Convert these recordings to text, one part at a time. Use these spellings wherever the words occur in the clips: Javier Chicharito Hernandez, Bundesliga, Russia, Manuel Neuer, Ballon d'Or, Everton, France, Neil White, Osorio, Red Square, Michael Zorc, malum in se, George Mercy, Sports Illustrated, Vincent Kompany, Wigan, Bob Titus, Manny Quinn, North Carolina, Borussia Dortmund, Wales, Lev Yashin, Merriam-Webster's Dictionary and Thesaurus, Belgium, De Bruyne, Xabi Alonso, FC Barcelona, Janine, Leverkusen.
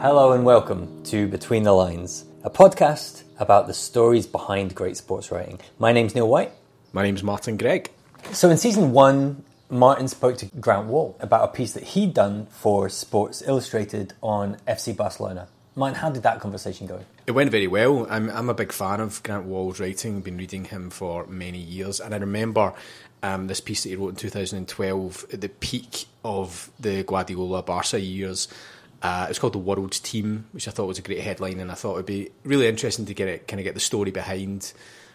Hello and welcome to Between the Lines, a podcast about the stories behind great sports writing. My name's Neil White. My name's Martin Greg. So in season one, Martin spoke to Grant Wall about a piece that he'd done for Sports Illustrated on FC Barcelona. Martin, how did that conversation go? It went very well. I'm a big fan of Grant Wall's writing. I've been reading him for many years, and I remember this piece that he wrote in 2012 at the peak of the Guardiola-Barca years. It's called The World's Team, which I thought was a great headline, and I thought it would be really interesting to get the story behind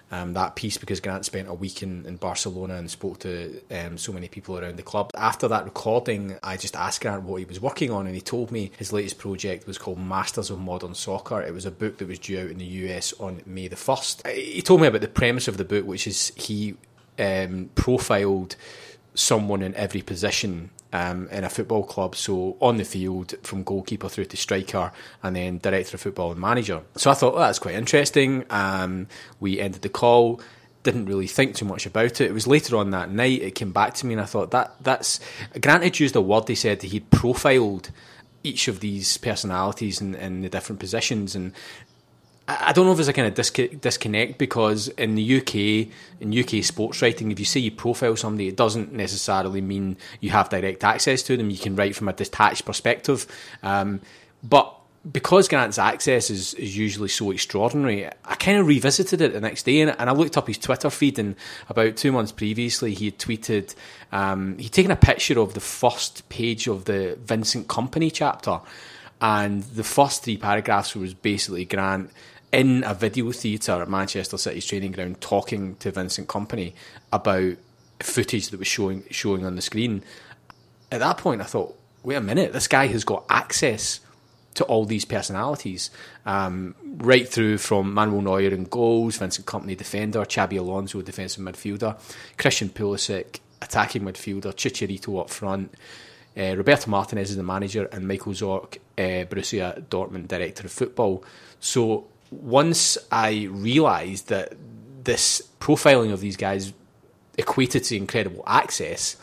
that piece, because Grant spent a week in Barcelona and spoke to so many people around the club. After that recording, I just asked Grant what he was working on, and he told me his latest project was called Masters of Modern Soccer. It was a book that was due out in the US on May the 1st. He told me about the premise of the book, which is he profiled someone in every position in a football club, so on the field from goalkeeper through to striker, and then director of football and manager. So I thought, that's quite interesting. We ended the call, didn't really think too much about it. It was later on that night it came back to me, and I thought that's Grant had used a word. He said that he'd profiled each of these personalities in the different positions, and I don't know if there's a kind of disconnect, because in the UK, in UK sports writing, if you say you profile somebody, it doesn't necessarily mean you have direct access to them. You can write from a detached perspective. But because Grant's access is usually so extraordinary, I kind of revisited it the next day, and I looked up his Twitter feed, and about 2 months previously he had tweeted, he'd taken a picture of the first page of the Vincent Kompany chapter, and the first three paragraphs was basically Grant in a video theatre at Manchester City's training ground talking to Vincent Kompany about footage that was showing on the screen. At that point I thought, wait a minute, this guy has got access to all these personalities, right through from Manuel Neuer in goals, Vincent Kompany defender, Xabi Alonso defensive midfielder, Christian Pulisic attacking midfielder, Chicharito up front, Roberto Martinez is the manager, and Michael Zorc, Borussia Dortmund director of football. So once I realised that this profiling of these guys equated to incredible access,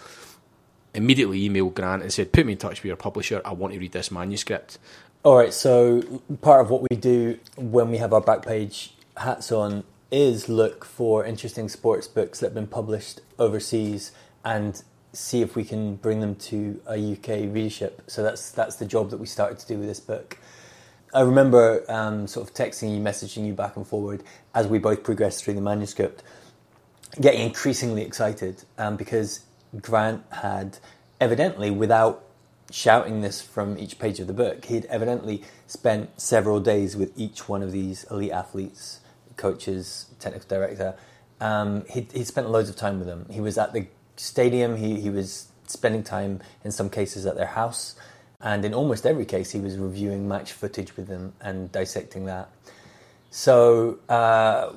immediately emailed Grant and said, put me in touch with your publisher, I want to read this manuscript. Alright, so part of what we do when we have our Backpage hats on is look for interesting sports books that have been published overseas and see if we can bring them to a UK readership. So that's the job that we started to do with this book. I remember sort of texting you, messaging you back and forward as we both progressed through the manuscript, getting increasingly excited because Grant had evidently, without shouting this from each page of the book, he'd evidently spent several days with each one of these elite athletes, coaches, technical director. He'd spent loads of time with them. He was at the stadium, he was spending time in some cases at their house, and in almost every case he was reviewing match footage with them and dissecting that. So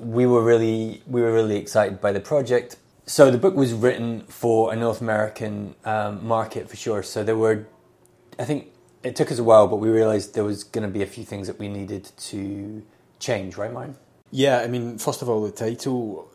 we were really excited by the project. So the book was written for a North American market for sure, so there were, I think it took us a while, but we realised there was going to be a few things that we needed to change, right, Martin? Yeah, I mean, first of all, the title,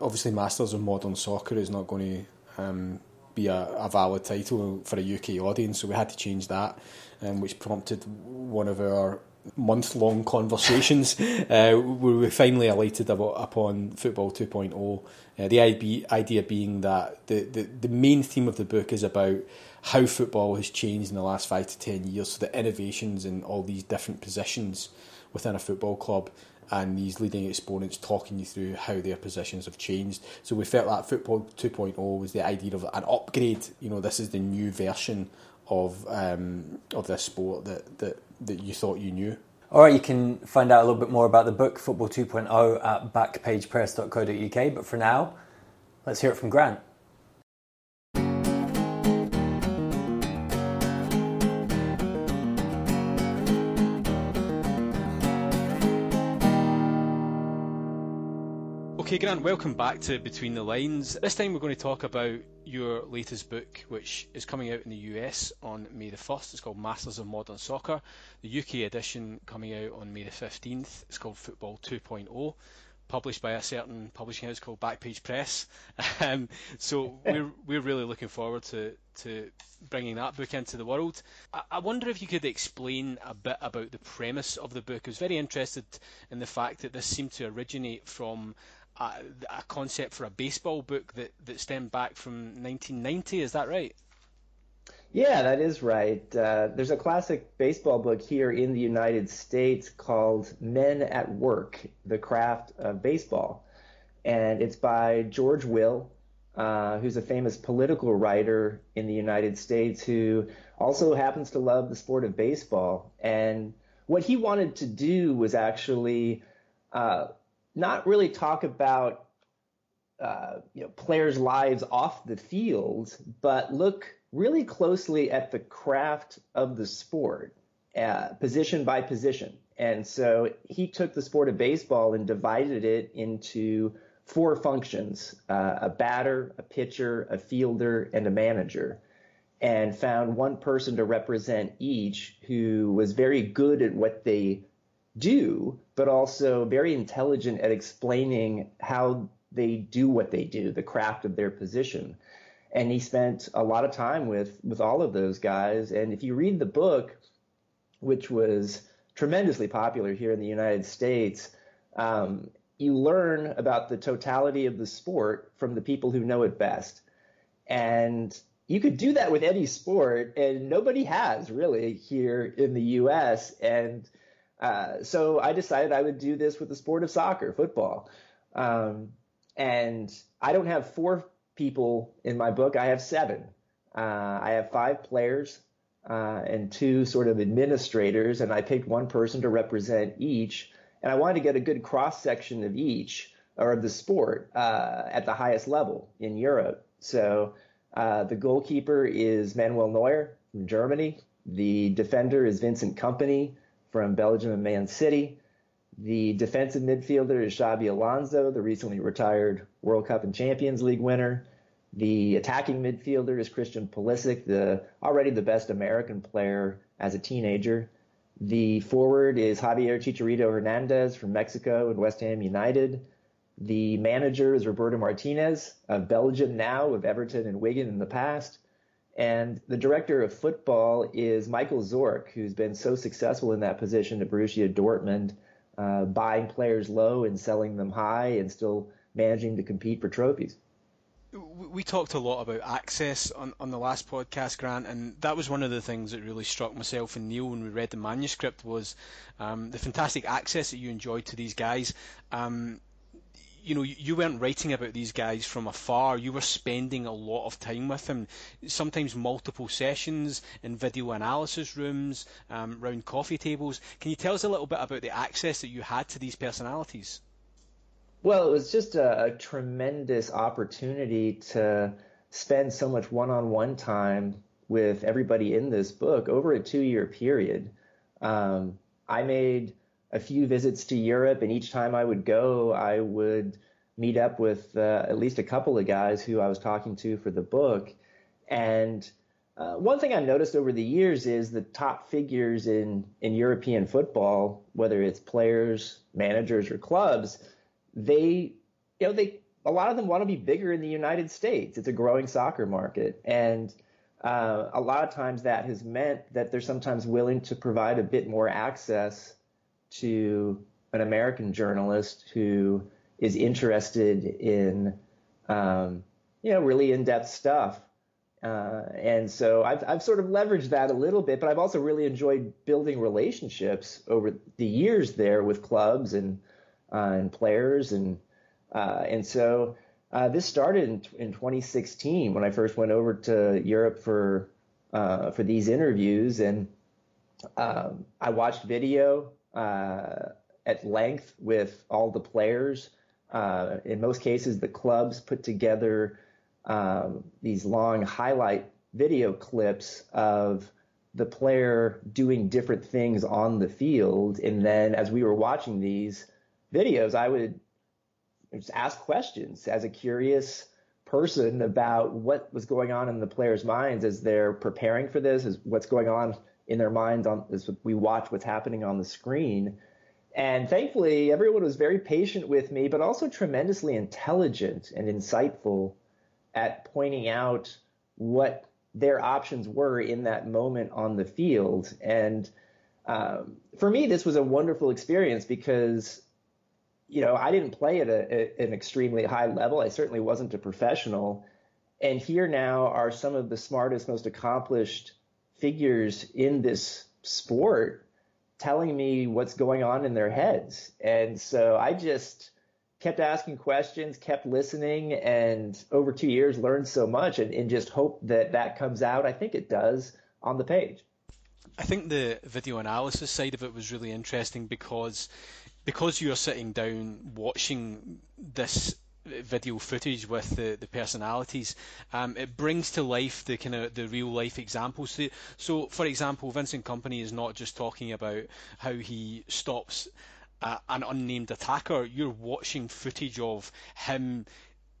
obviously Masters of Modern Soccer is not going to be a valid title for a UK audience, so we had to change that, which prompted one of our month-long conversations where we finally alighted upon Football 2.0. The idea being that the main theme of the book is about how football has changed in the last 5 to 10 years, so the innovations in all these different positions within a football club, and these leading exponents talking you through how their positions have changed. So we felt that Football 2.0 was the idea of an upgrade. You know, this is the new version of this sport that you thought you knew. All right, you can find out a little bit more about the book, Football 2.0, at backpagepress.co.uk. But for now, let's hear it from Grant. Okay, Grant, welcome back to Between the Lines. This time we're going to talk about your latest book, which is coming out in the US on May the 1st. It's called Masters of Modern Soccer. The UK edition coming out on May the 15th. It's called Football 2.0, published by a certain publishing house called Backpage Press. So we're really looking forward to bringing that book into the world. I wonder if you could explain a bit about the premise of the book. I was very interested in the fact that this seemed to originate from a concept for a baseball book that stemmed back from 1990, is that right? Yeah, that is right. There's a classic baseball book here in the United States called Men at Work, The Craft of Baseball. And it's by George Will, who's a famous political writer in the United States who also happens to love the sport of baseball. And what he wanted to do was actually not really talk about players' lives off the field, but look really closely at the craft of the sport, position by position. And so he took the sport of baseball and divided it into four functions, a batter, a pitcher, a fielder, and a manager, and found one person to represent each who was very good at what they do, but also very intelligent at explaining how they do what they do, the craft of their position. And he spent a lot of time with all of those guys. And if you read the book, which was tremendously popular here in the United States, you learn about the totality of the sport from the people who know it best. And you could do that with any sport, and nobody has really here in the US. And so I decided I would do this with the sport of soccer, football. And I don't have four people in my book. I have seven. I have five players and two sort of administrators, and I picked one person to represent each. And I wanted to get a good cross-section of each, or of the sport, at the highest level in Europe. So the goalkeeper is Manuel Neuer from Germany. The defender is Vincent Kompany from Belgium and Man City. The defensive midfielder is Xabi Alonso, the recently retired World Cup and Champions League winner. The attacking midfielder is Christian Pulisic, already the best American player as a teenager. The forward is Javier Chicharito Hernandez from Mexico and West Ham United. The manager is Roberto Martinez of Belgium now, of Everton and Wigan in the past. And the director of football is Michael Zorc, who's been so successful in that position at Borussia Dortmund, buying players low and selling them high and still managing to compete for trophies. We talked a lot about access on the last podcast, Grant, and that was one of the things that really struck myself and Neil when we read the manuscript was the fantastic access that you enjoyed to these guys. You know, you weren't writing about these guys from afar. You were spending a lot of time with them, sometimes multiple sessions in video analysis rooms, round coffee tables. Can you tell us a little bit about the access that you had to these personalities? Well, it was just a tremendous opportunity to spend so much one-on-one time with everybody in this book over a 2-year period. I made a few visits to Europe, and each time I would go, I would meet up with at least a couple of guys who I was talking to for the book. And one thing I've noticed over the years is the top figures in European football, whether it's players, managers, or clubs, they a lot of them want to be bigger in the United States. It's a growing soccer market, and a lot of times that has meant that they're sometimes willing to provide a bit more access to an American journalist who is interested in, really in-depth stuff. And so I've sort of leveraged that a little bit, but I've also really enjoyed building relationships over the years there with clubs and and players. And so this started in 2016 when I first went over to Europe for these interviews. And I watched video at length with all the players. In most cases, the clubs put together these long highlight video clips of the player doing different things on the field. And then as we were watching these videos, I would just ask questions as a curious person about what was going on in the players' minds as they're preparing for this, as what's going on in their minds as we watch what's happening on the screen. And thankfully, everyone was very patient with me, but also tremendously intelligent and insightful at pointing out what their options were in that moment on the field. And for me, this was a wonderful experience because, you know, I didn't play at an extremely high level. I certainly wasn't a professional. And here now are some of the smartest, most accomplished figures in this sport telling me what's going on in their heads. And so I just kept asking questions, kept listening, and over 2 years learned so much and just hope that comes out. I think it does on the page. I think the video analysis side of it was really interesting because you're sitting down watching this video footage with the personalities, it brings to life the kind of the real life examples. So for example, Vincent Kompany is not just talking about how he stops an unnamed attacker. You're watching footage of him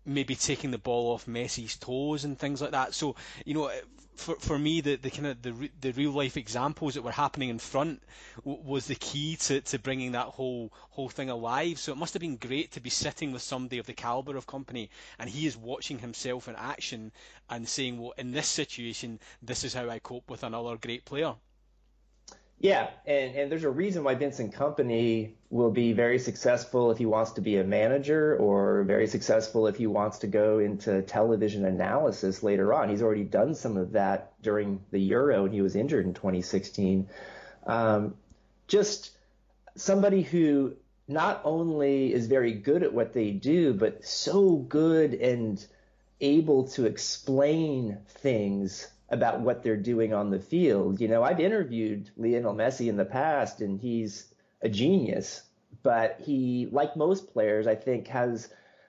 maybe taking the ball off Messi's toes and things like that. So, you know, for me, the kind of the real life examples that were happening in front was the key to bringing that whole thing alive. So it must have been great to be sitting with somebody of the caliber of Kompany, and he is watching himself in action and saying, well, in this situation, this is how I cope with another great player. Yeah, and there's a reason why Vincent Kompany will be very successful if he wants to be a manager, or very successful if he wants to go into television analysis later on. He's already done some of that during the Euro, and he was injured in 2016. Just somebody who not only is very good at what they do, but so good and able to explain things about what they're doing on the field. You know, I've interviewed Lionel Messi in the past, and he's a genius, but he, like most players, I think, has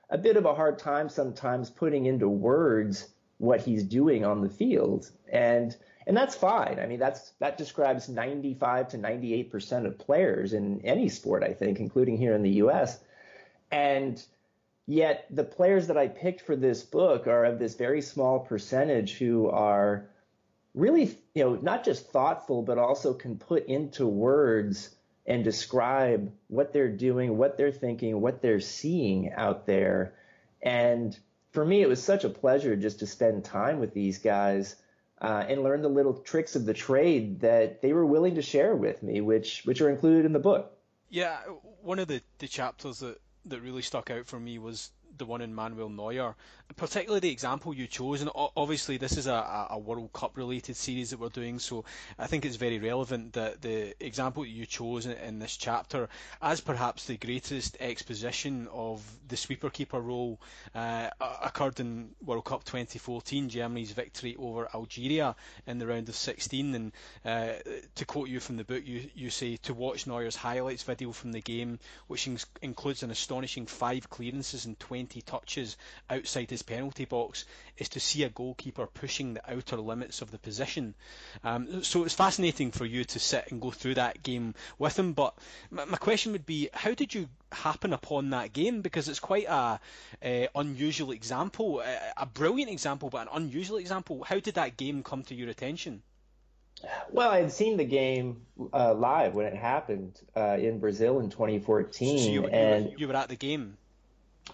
a bit of a hard time sometimes putting into words what he's doing on the field. And that's fine. I mean, that describes 95 to 98% of players in any sport, I think, including here in the US. And yet the players that I picked for this book are of this very small percentage who are really, you know, not just thoughtful, but also can put into words and describe what they're doing, what they're thinking, what they're seeing out there. And for me, it was such a pleasure just to spend time with these guys and learn the little tricks of the trade that they were willing to share with me, which are included in the book. Yeah, one of the chapters that really stuck out for me was the one in Manuel Neuer, particularly the example you chose. And obviously this is a World Cup related series that we're doing, so I think it's very relevant that the example you chose in this chapter as perhaps the greatest exposition of the sweeper-keeper role occurred in World Cup 2014, Germany's victory over Algeria in the round of 16. And to quote you from the book, you say, to watch Neuer's highlights video from the game, which includes an astonishing 5 clearances and 20 touches outside his penalty box, is to see a goalkeeper pushing the outer limits of the position. So it's fascinating for you to sit and go through that game with him. But my question would be, how did you happen upon that game? Because it's quite a unusual example, a brilliant example, but an unusual example. How did that game come to your attention? Well, I had seen the game live when it happened in Brazil in 2014. So you were at the game?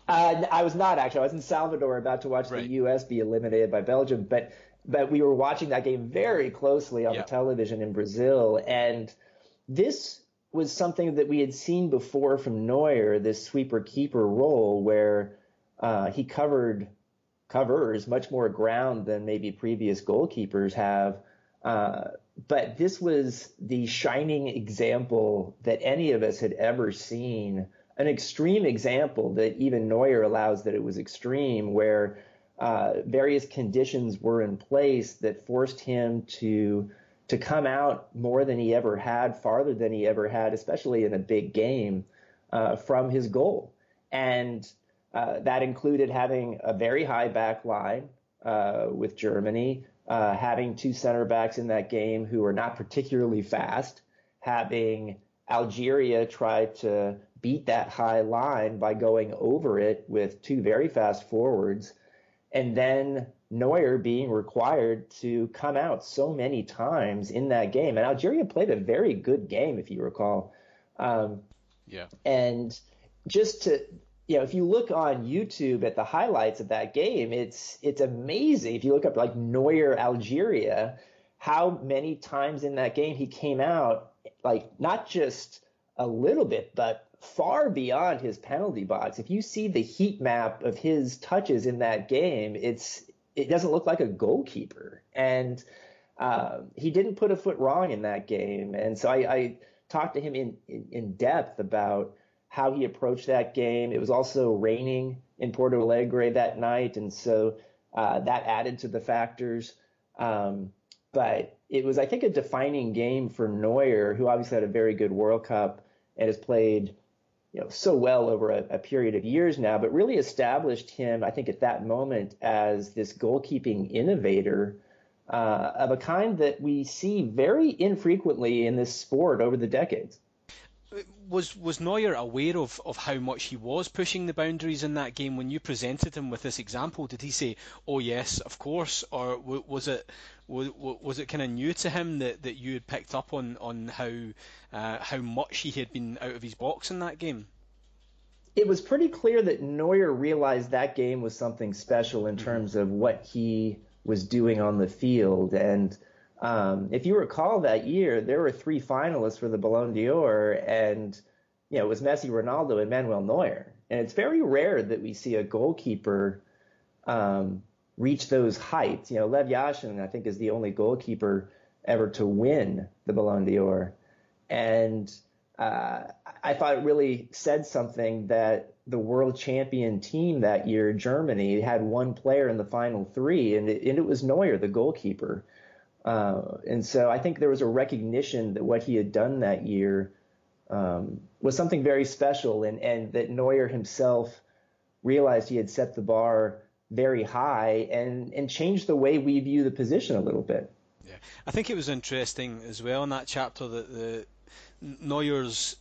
I was not, actually. I was in Salvador about to watch the U.S. be eliminated by Belgium, but we were watching that game very closely on the television in Brazil, and this was something that we had seen before from Neuer, this sweeper-keeper role where he covers much more ground than maybe previous goalkeepers have, but this was the shining example that any of us had ever seen an extreme example that even Neuer allows that it was extreme, where various conditions were in place that forced him to come out more than he ever had, farther than he ever had, especially in a big game, from his goal. And that included having a very high back line with Germany, having two center backs in that game who are not particularly fast, having Algeria try to beat that high line by going over it with two very fast forwards, and then Neuer being required to come out so many times in that game. And Algeria played a very good game, if you recall. And just to, you know, if you look on YouTube at the highlights of that game, it's amazing. If you look up like Neuer Algeria, how many times in that game he came out, like not just a little bit, but far beyond his penalty box. If you see the heat map of his touches in that game, it doesn't look like a goalkeeper. And he didn't put a foot wrong in that game. And so I talked to him in depth about how he approached that game. It was also raining in Porto Alegre that night, and so that added to the factors. But it was, I think, a defining game for Neuer, who obviously had a very good World Cup and has played, you know, so well over a period of years now, but really established him, I think, at that moment as this goalkeeping innovator of a kind that we see very infrequently in this sport over the decades. Was Neuer aware of how much he was pushing the boundaries in that game when you presented him with this example? Did he say, "Oh yes, of course," or was it kind of new to him that you had picked up on how much he had been out of his box in that game? It was pretty clear that Neuer realized that game was something special in terms of what he was doing on the field. And if you recall that year, there were three finalists for the Ballon d'Or, and you know, it was Messi, Ronaldo, and Manuel Neuer. And it's very rare that we see a goalkeeper reach those heights. You know, Lev Yashin, I think, is the only goalkeeper ever to win the Ballon d'Or. And I thought it really said something that the world champion team that year, Germany, had one player in the final three, and it was Neuer, the goalkeeper. And so I think there was a recognition that what he had done that year was something very special, and that Neuer himself realized he had set the bar very high and changed the way we view the position a little bit. Yeah, I think it was interesting as well in that chapter that the Neuer's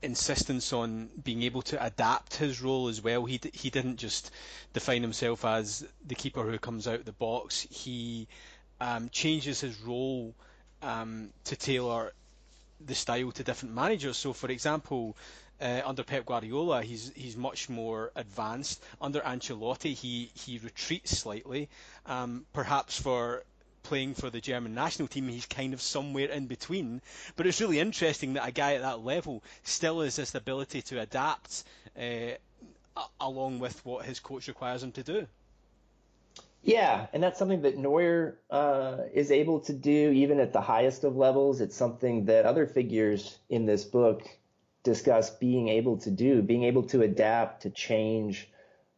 insistence on being able to adapt his role as well. He didn't just define himself as the keeper who comes out of the box. He changes his role to tailor the style to different managers. So, for example, under Pep Guardiola, he's much more advanced. Under Ancelotti, he retreats slightly, perhaps for playing for the German national team. He's kind of somewhere in between, but it's really interesting that a guy at that level still has this ability to adapt along with what his coach requires him to do. Yeah, and that's something that Neuer is able to do even at the highest of levels. It's something that other figures in this book discuss being able to do, being able to adapt, to change,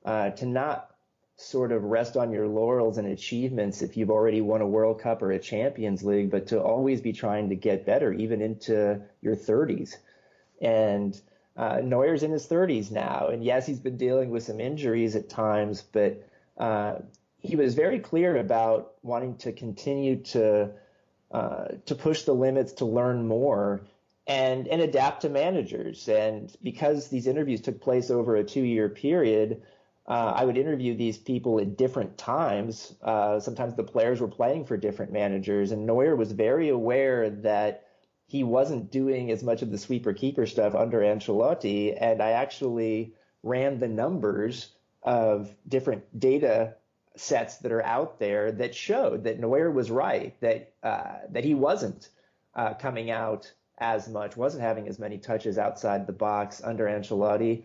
to not sort of rest on your laurels and achievements if you've already won a World Cup or a Champions League, but to always be trying to get better, even into your 30s. And Neuer's in his 30s now, and yes, he's been dealing with some injuries at times, but he was very clear about wanting to continue to push the limits, to learn more, and adapt to managers. And because these interviews took place over a 2-year period, I would interview these people at different times. Sometimes the players were playing for different managers, and Neuer was very aware that he wasn't doing as much of the sweeper-keeper stuff under Ancelotti, and I actually ran the numbers of different data sets that are out there that showed that Neuer was right, that he wasn't coming out as much, wasn't having as many touches outside the box under Ancelotti,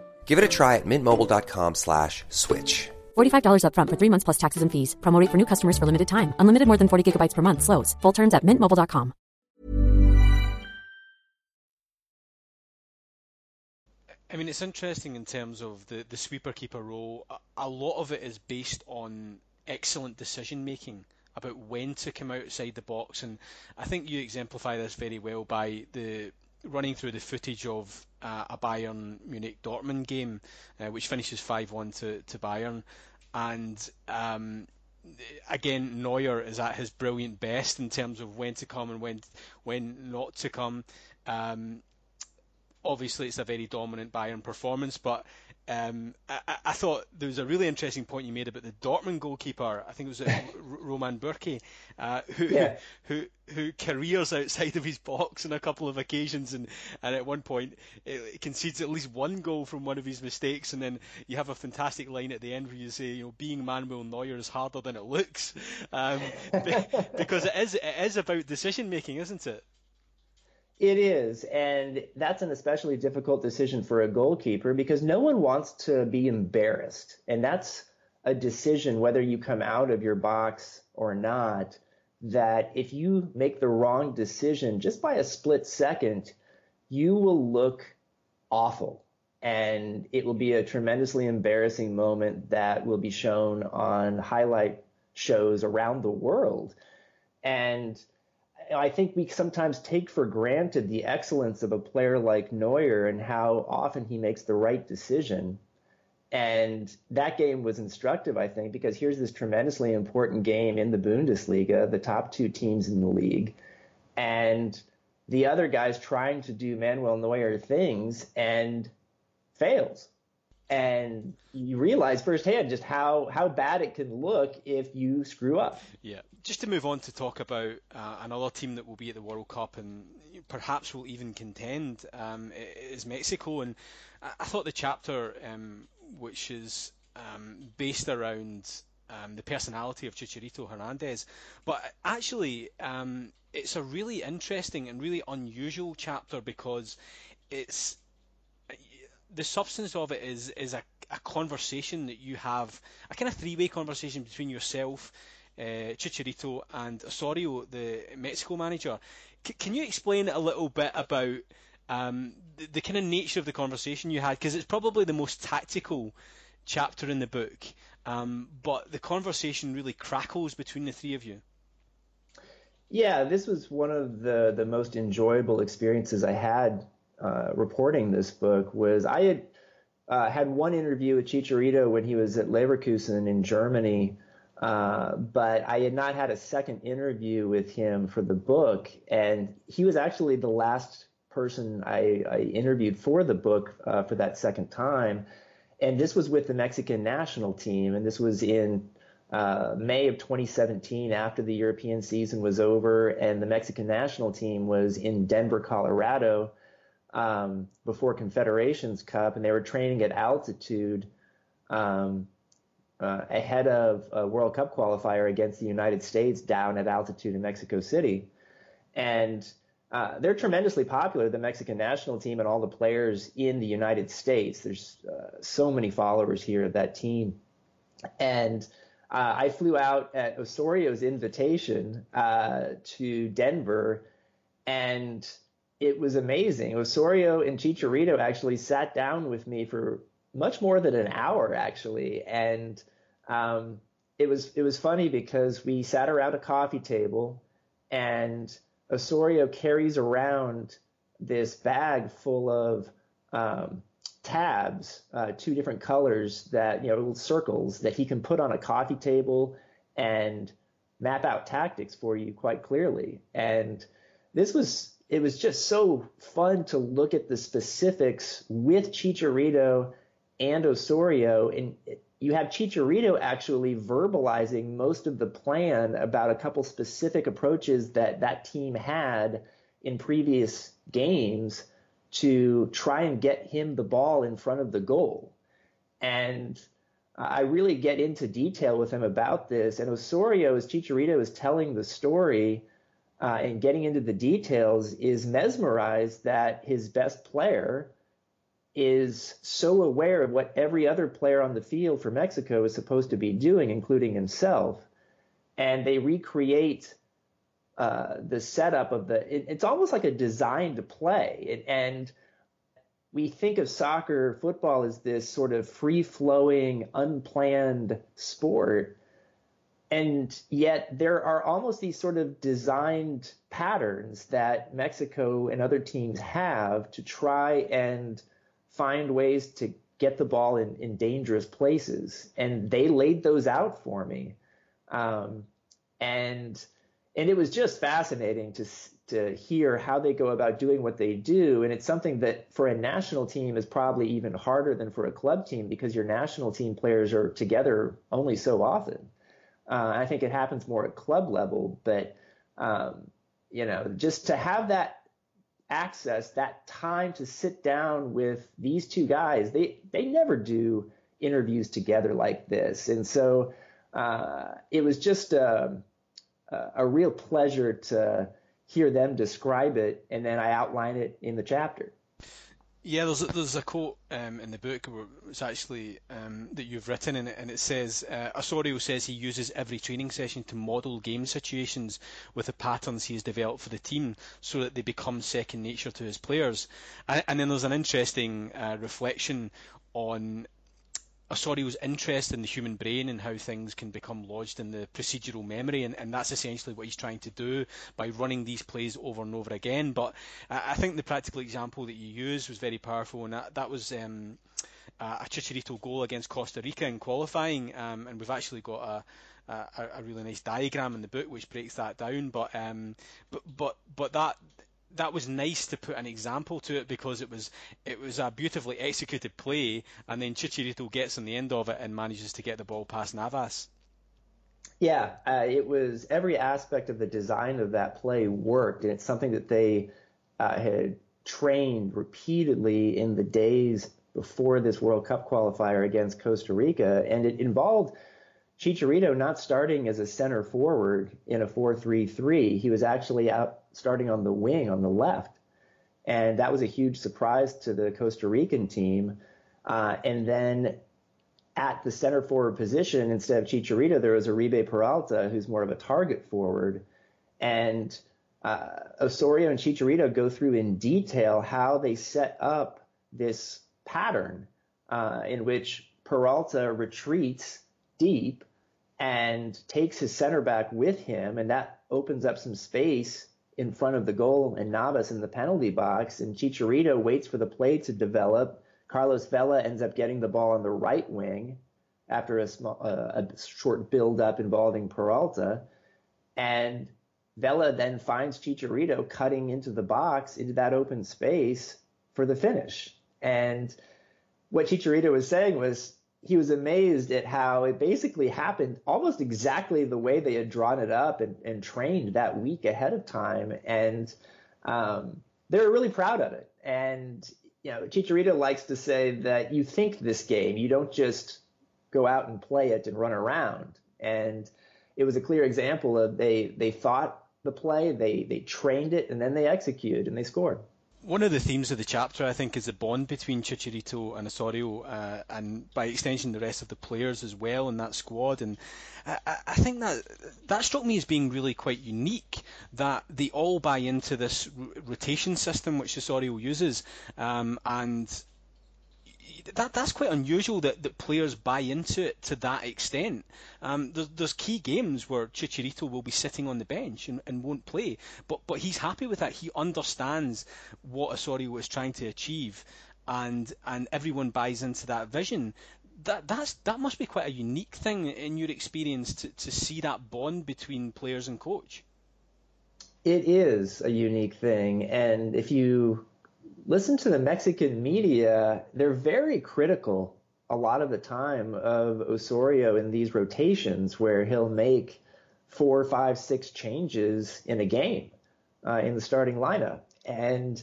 Give it a try at mintmobile.com/switch. $45 up front for 3 months plus taxes and fees. Promo rate for new customers for limited time. Unlimited more than 40 gigabytes per month slows. Full terms at mintmobile.com. I mean, it's interesting in terms of the sweeper-keeper role. A lot of it is based on excellent decision-making about when to come outside the box, and I think you exemplify this very well by the running through the footage of a Bayern Munich-Dortmund game, which finishes 5-1 to Bayern, and again, Neuer is at his brilliant best in terms of when to come and when not to come. Obviously, it's a very dominant Bayern performance, but I thought there was a really interesting point you made about the Dortmund goalkeeper. I think it was Roman Bürki, who careers outside of his box on a couple of occasions, and at one point it concedes at least one goal from one of his mistakes, and then you have a fantastic line at the end where you say, you know, being Manuel Neuer is harder than it looks, because it is about decision making, isn't it? It is, and that's an especially difficult decision for a goalkeeper because no one wants to be embarrassed, and that's a decision whether you come out of your box or not, that if you make the wrong decision just by a split second, you will look awful, and it will be a tremendously embarrassing moment that will be shown on highlight shows around the world. And I think we sometimes take for granted the excellence of a player like Neuer and how often he makes the right decision. And that game was instructive, I think, because here's this tremendously important game in the Bundesliga, the top two teams in the league, and the other guy's trying to do Manuel Neuer things and fails. And you realize firsthand just how bad it can look if you screw up. Yeah. Just to move on to talk about another team that will be at the World Cup and perhaps will even contend is Mexico. And I thought the chapter, which is based around the personality of Chicharito Hernandez, but actually it's a really interesting and really unusual chapter because it's... The substance of it is a conversation that you have, a kind of three-way conversation between yourself, Chicharito, and Osorio, the Mexico manager. Can you explain a little bit about the kind of nature of the conversation you had? Because it's probably the most tactical chapter in the book, but the conversation really crackles between the three of you. Yeah, this was one of the most enjoyable experiences I had reporting this book. Was I had one interview with Chicharito when he was at Leverkusen in Germany, but I had not had a second interview with him for the book, and he was actually the last person I interviewed for the book for that second time, and this was with the Mexican national team, and this was in May of 2017 after the European season was over, and the Mexican national team was in Denver, Colorado, before Confederations Cup, and they were training at altitude ahead of a World Cup qualifier against the United States down at altitude in Mexico City. And they're tremendously popular, the Mexican national team and all the players in the United States. There's so many followers here of that team. And I flew out at Osorio's invitation to Denver, and it was amazing. Osorio and Chicharito actually sat down with me for much more than an hour, actually. And it was funny because we sat around a coffee table, and Osorio carries around this bag full of tabs, two different colors that, little circles that he can put on a coffee table and map out tactics for you quite clearly. And it was just so fun to look at the specifics with Chicharito and Osorio. And you have Chicharito actually verbalizing most of the plan about a couple specific approaches that team had in previous games to try and get him the ball in front of the goal. And I really get into detail with him about this. And Osorio, as Chicharito is telling the story and getting into the details, is mesmerized that his best player is so aware of what every other player on the field for Mexico is supposed to be doing, including himself. And they recreate the setup of it's almost like a design to play. And we think of soccer, football, as this sort of free-flowing, unplanned sport. And yet there are almost these sort of designed patterns that Mexico and other teams have to try and find ways to get the ball in dangerous places. And they laid those out for me. And it was just fascinating to hear how they go about doing what they do. And it's something that for a national team is probably even harder than for a club team, because your national team players are together only so often. I think it happens more at club level, but just to have that access, that time to sit down with these two guys, they never do interviews together like this. And so it was just a real pleasure to hear them describe it, and then I outline it in the chapter. Yeah, there's a quote in the book, it's actually that you've written, and it says, Osorio says he uses every training session to model game situations with the patterns he has developed for the team so that they become second nature to his players. And then there's an interesting reflection on Osorio's interest in the human brain and how things can become lodged in the procedural memory, and that's essentially what he's trying to do by running these plays over and over again. But I think the practical example that you used was very powerful, and that was a Chicharito goal against Costa Rica in qualifying, and we've actually got a really nice diagram in the book which breaks that down. But that was nice to put an example to it, because it was a beautifully executed play, and then Chicharito gets on the end of it and manages to get the ball past Navas. Yeah, it was every aspect of the design of that play worked, and it's something that they had trained repeatedly in the days before this World Cup qualifier against Costa Rica, and it involved Chicharito not starting as a center forward in a 4-3-3. He was actually out starting on the wing on the left. And that was a huge surprise to the Costa Rican team. And then at the center forward position, instead of Chicharito, there was Oribe Peralta, who's more of a target forward. And Osorio and Chicharito go through in detail how they set up this pattern in which Peralta retreats deep and takes his center back with him. And that opens up some space in front of the goal and Navas in the penalty box, and Chicharito waits for the play to develop. Carlos Vela ends up getting the ball on the right wing after a short build-up involving Peralta, and Vela then finds Chicharito cutting into the box, into that open space for the finish. And what Chicharito was saying was he was amazed at how it basically happened almost exactly the way they had drawn it up and trained that week ahead of time. And they were really proud of it. And, Chicharito likes to say that you think this game, you don't just go out and play it and run around. And it was a clear example of they thought the play, they trained it, and then they executed and they scored. One of the themes of the chapter, I think, is the bond between Chicharito and Osorio, and by extension the rest of the players as well in that squad. And I think that struck me as being really quite unique, that they all buy into this rotation system which Osorio uses, and that's quite unusual that players buy into it to that extent. There's key games where Chicharito will be sitting on the bench and won't play, but he's happy with that. He understands what Osorio is trying to achieve, and everyone buys into that vision. That must be quite a unique thing in your experience to see that bond between players and coach. It is a unique thing, and if you listen to the Mexican media, they're very critical a lot of the time of Osorio in these rotations where he'll make 4, 5, 6 changes in a game in the starting lineup. And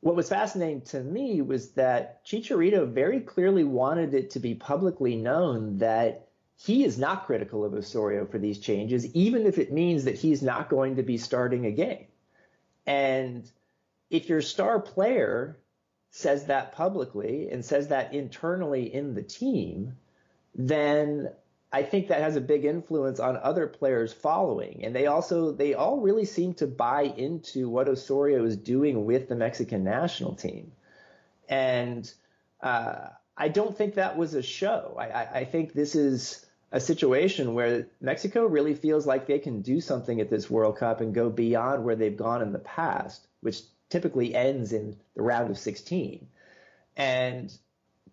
what was fascinating to me was that Chicharito very clearly wanted it to be publicly known that he is not critical of Osorio for these changes, even if it means that he's not going to be starting a game. And if your star player says that publicly and says that internally in the team, then I think that has a big influence on other players following. And they all really seem to buy into what Osorio is doing with the Mexican national team. And I don't think that was a show. I think this is a situation where Mexico really feels like they can do something at this World Cup and go beyond where they've gone in the past, which typically ends in the round of 16. And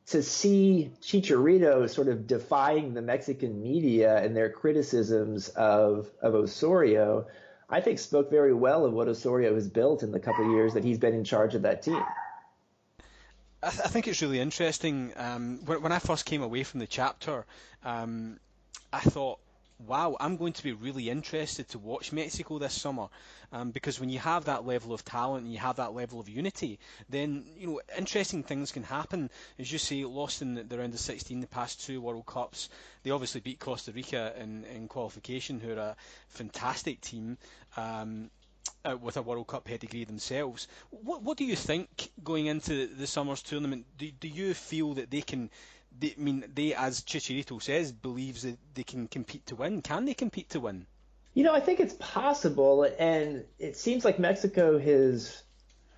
to see Chicharito sort of defying the Mexican media and their criticisms of Osorio, I think spoke very well of what Osorio has built in the couple of years that he's been in charge of that team. I think it's really interesting. When I first came away from the chapter, I thought, wow, I'm going to be really interested to watch Mexico this summer, because when you have that level of talent and you have that level of unity, then interesting things can happen. As you say, lost in the round of 16, the past 2 World Cups, they obviously beat Costa Rica in qualification, who are a fantastic team with a World Cup pedigree themselves. What do you think going into the summer's tournament? Do you feel that they can? They, as Chicharito says, believes that they can compete to win. Can they compete to win? I think it's possible, and it seems like Mexico has,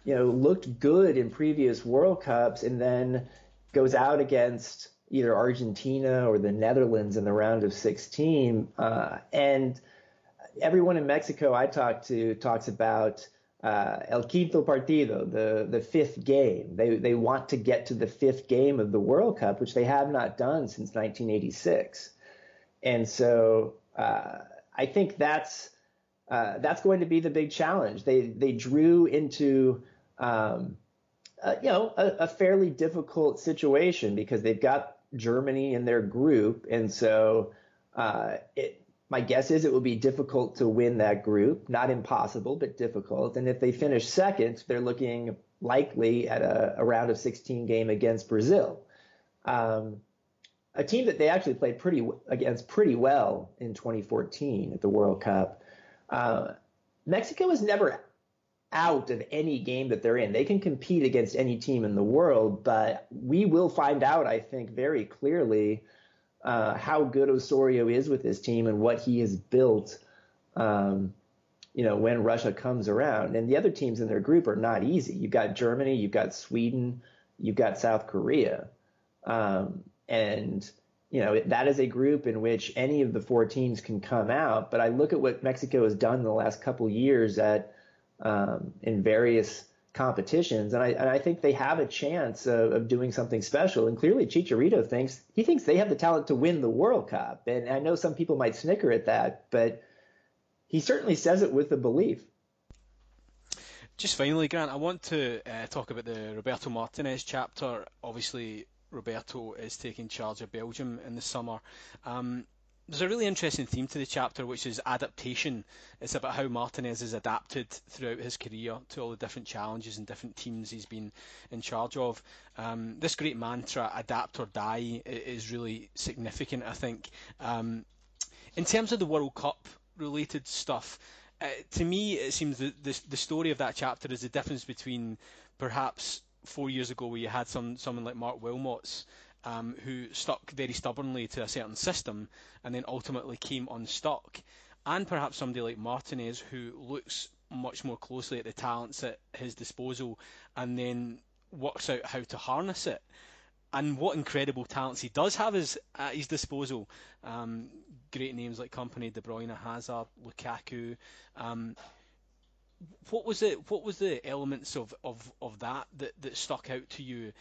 looked good in previous World Cups and then goes out against either Argentina or the Netherlands in the round of 16. And everyone in Mexico I talk to talks about El Quinto Partido, the fifth game. They want to get to the fifth game of the World Cup, which they have not done since 1986. And so I think that's going to be the big challenge. They drew into a fairly difficult situation because they've got Germany in their group, and so my guess is it will be difficult to win that group, not impossible, but difficult. And if they finish second, they're looking likely at a round of 16 game against Brazil, a team that they actually played pretty well in 2014 at the World Cup. Mexico is never out of any game that they're in. They can compete against any team in the world, but we will find out, I think, very clearly how good Osorio is with his team and what he has built, when Russia comes around. And the other teams in their group are not easy. You've got Germany, you've got Sweden, you've got South Korea. That is a group in which any of the 4 teams can come out. But I look at what Mexico has done in the last couple years in various competitions, and I think they have a chance of doing something special. And clearly Chicharito thinks they have the talent to win the World Cup, and I know some people might snicker at that, but he certainly says it with a belief. Just finally, Grant, I want to talk about the Roberto Martinez chapter. Obviously Roberto is taking charge of Belgium in the summer. There's a really interesting theme to the chapter, which is adaptation. It's about how Martinez has adapted throughout his career to all the different challenges and different teams he's been in charge of. This great mantra, adapt or die, is really significant, I think. In terms of the World Cup related stuff, to me it seems that the story of that chapter is the difference between perhaps 4 years ago where you had someone like Mark Wilmots, who stuck very stubbornly to a certain system and then ultimately came unstuck, and perhaps somebody like Martinez, who looks much more closely at the talents at his disposal and then works out how to harness it. And what incredible talents he does have at his disposal. Great names like Kompany, De Bruyne, Hazard, Lukaku. What was the elements of that stuck out to you?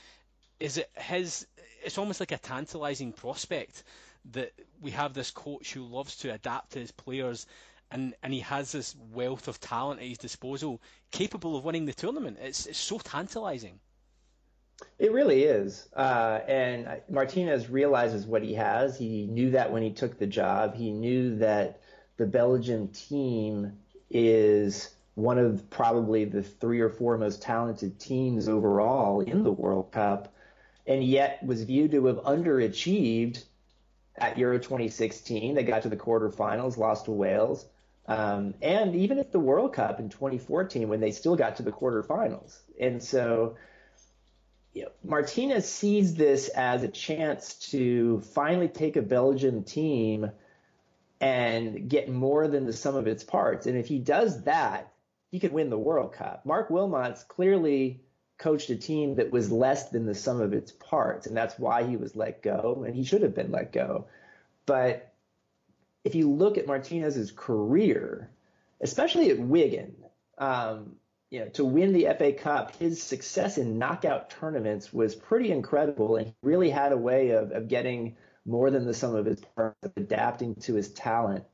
Is it his? It's almost like a tantalising prospect that we have this coach who loves to adapt to his players, and he has this wealth of talent at his disposal, capable of winning the tournament. It's so tantalising. It really is. And Martinez realizes what he has. He knew that when he took the job. He knew that the Belgium team is one of probably the 3 or 4 most talented teams overall in the World Cup, and yet was viewed to have underachieved at Euro 2016. They got to the quarterfinals, lost to Wales. And even at the World Cup in 2014, when they still got to the quarterfinals. And so, you know, Martinez sees this as a chance to finally take a Belgian team and get more than the sum of its parts. And if he does that, he could win the World Cup. Mark Wilmots clearly coached a team that was less than the sum of its parts, and that's why he was let go, and he should have been let go. But if you look at Martinez's career, especially at Wigan, to win the FA Cup, his success in knockout tournaments was pretty incredible, and he really had a way of getting more than the sum of his parts, adapting to his talent.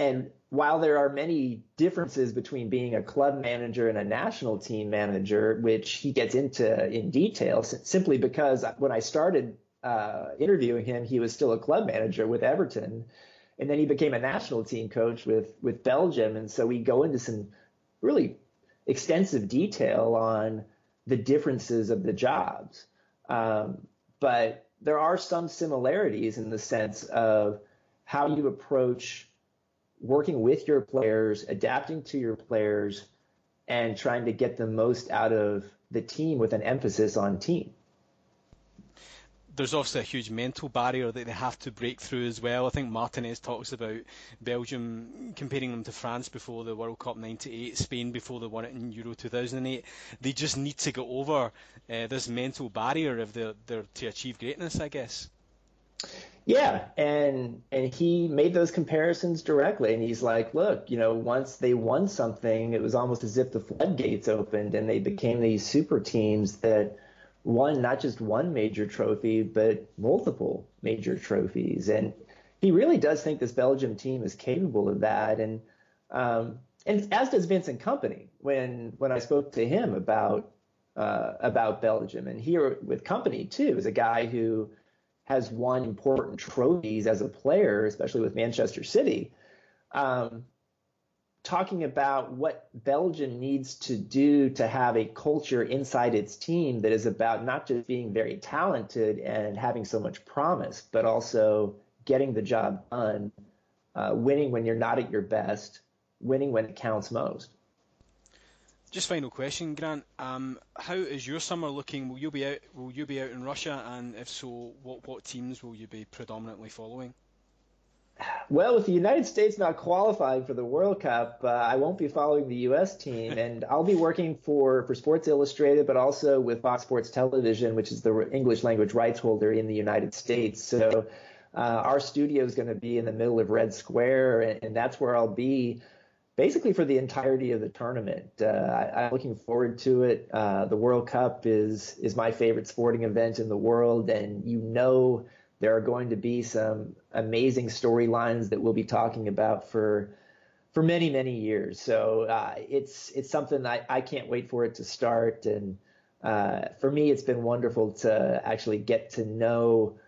And while there are many differences between being a club manager and a national team manager, which he gets into in detail, simply because when I started interviewing him, he was still a club manager with Everton, and then he became a national team coach with Belgium. And so we go into some really extensive detail on the differences of the jobs. But there are some similarities in the sense of how you approach working with your players, adapting to your players, and trying to get the most out of the team with an emphasis on team. There's obviously a huge mental barrier that they have to break through as well. I think Martinez talks about Belgium comparing them to France before the World Cup 98, Spain before they won it in Euro 2008. They just need to get over this mental barrier if they're to achieve greatness, I guess. Yeah, and he made those comparisons directly, and he's like, look, once they won something, it was almost as if the floodgates opened and they became these super teams that won not just one major trophy, but multiple major trophies. And he really does think this Belgium team is capable of that. And as does Vincent Kompany when I spoke to him about Belgium. And here with Kompany, too, is a guy who has won important trophies as a player, especially with Manchester City, talking about what Belgium needs to do to have a culture inside its team that is about not just being very talented and having so much promise, but also getting the job done, winning when you're not at your best, winning when it counts most. Just final question, Grant. How is your summer looking? Will you be out in Russia? And if so, what teams will you be predominantly following? Well, with the United States not qualifying for the World Cup, I won't be following the U.S. team, and I'll be working for Sports Illustrated, but also with Fox Sports Television, which is the English language rights holder in the United States. So our studio is going to be in the middle of Red Square, and that's where I'll be basically for the entirety of the tournament. I'm looking forward to it. The World Cup is my favorite sporting event in the world, and there are going to be some amazing storylines that we'll be talking about for many, many years. So it's something I can't wait for it to start. And for me, it's been wonderful to actually get to know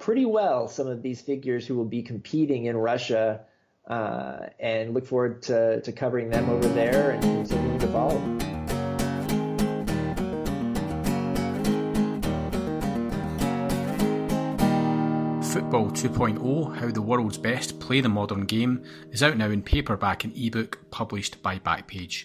pretty well some of these figures who will be competing in Russia, and look forward to covering them over there and continuing to follow them. Football 2.0, How the World's Best Play the Modern Game, is out now in paperback and ebook, published by Backpage.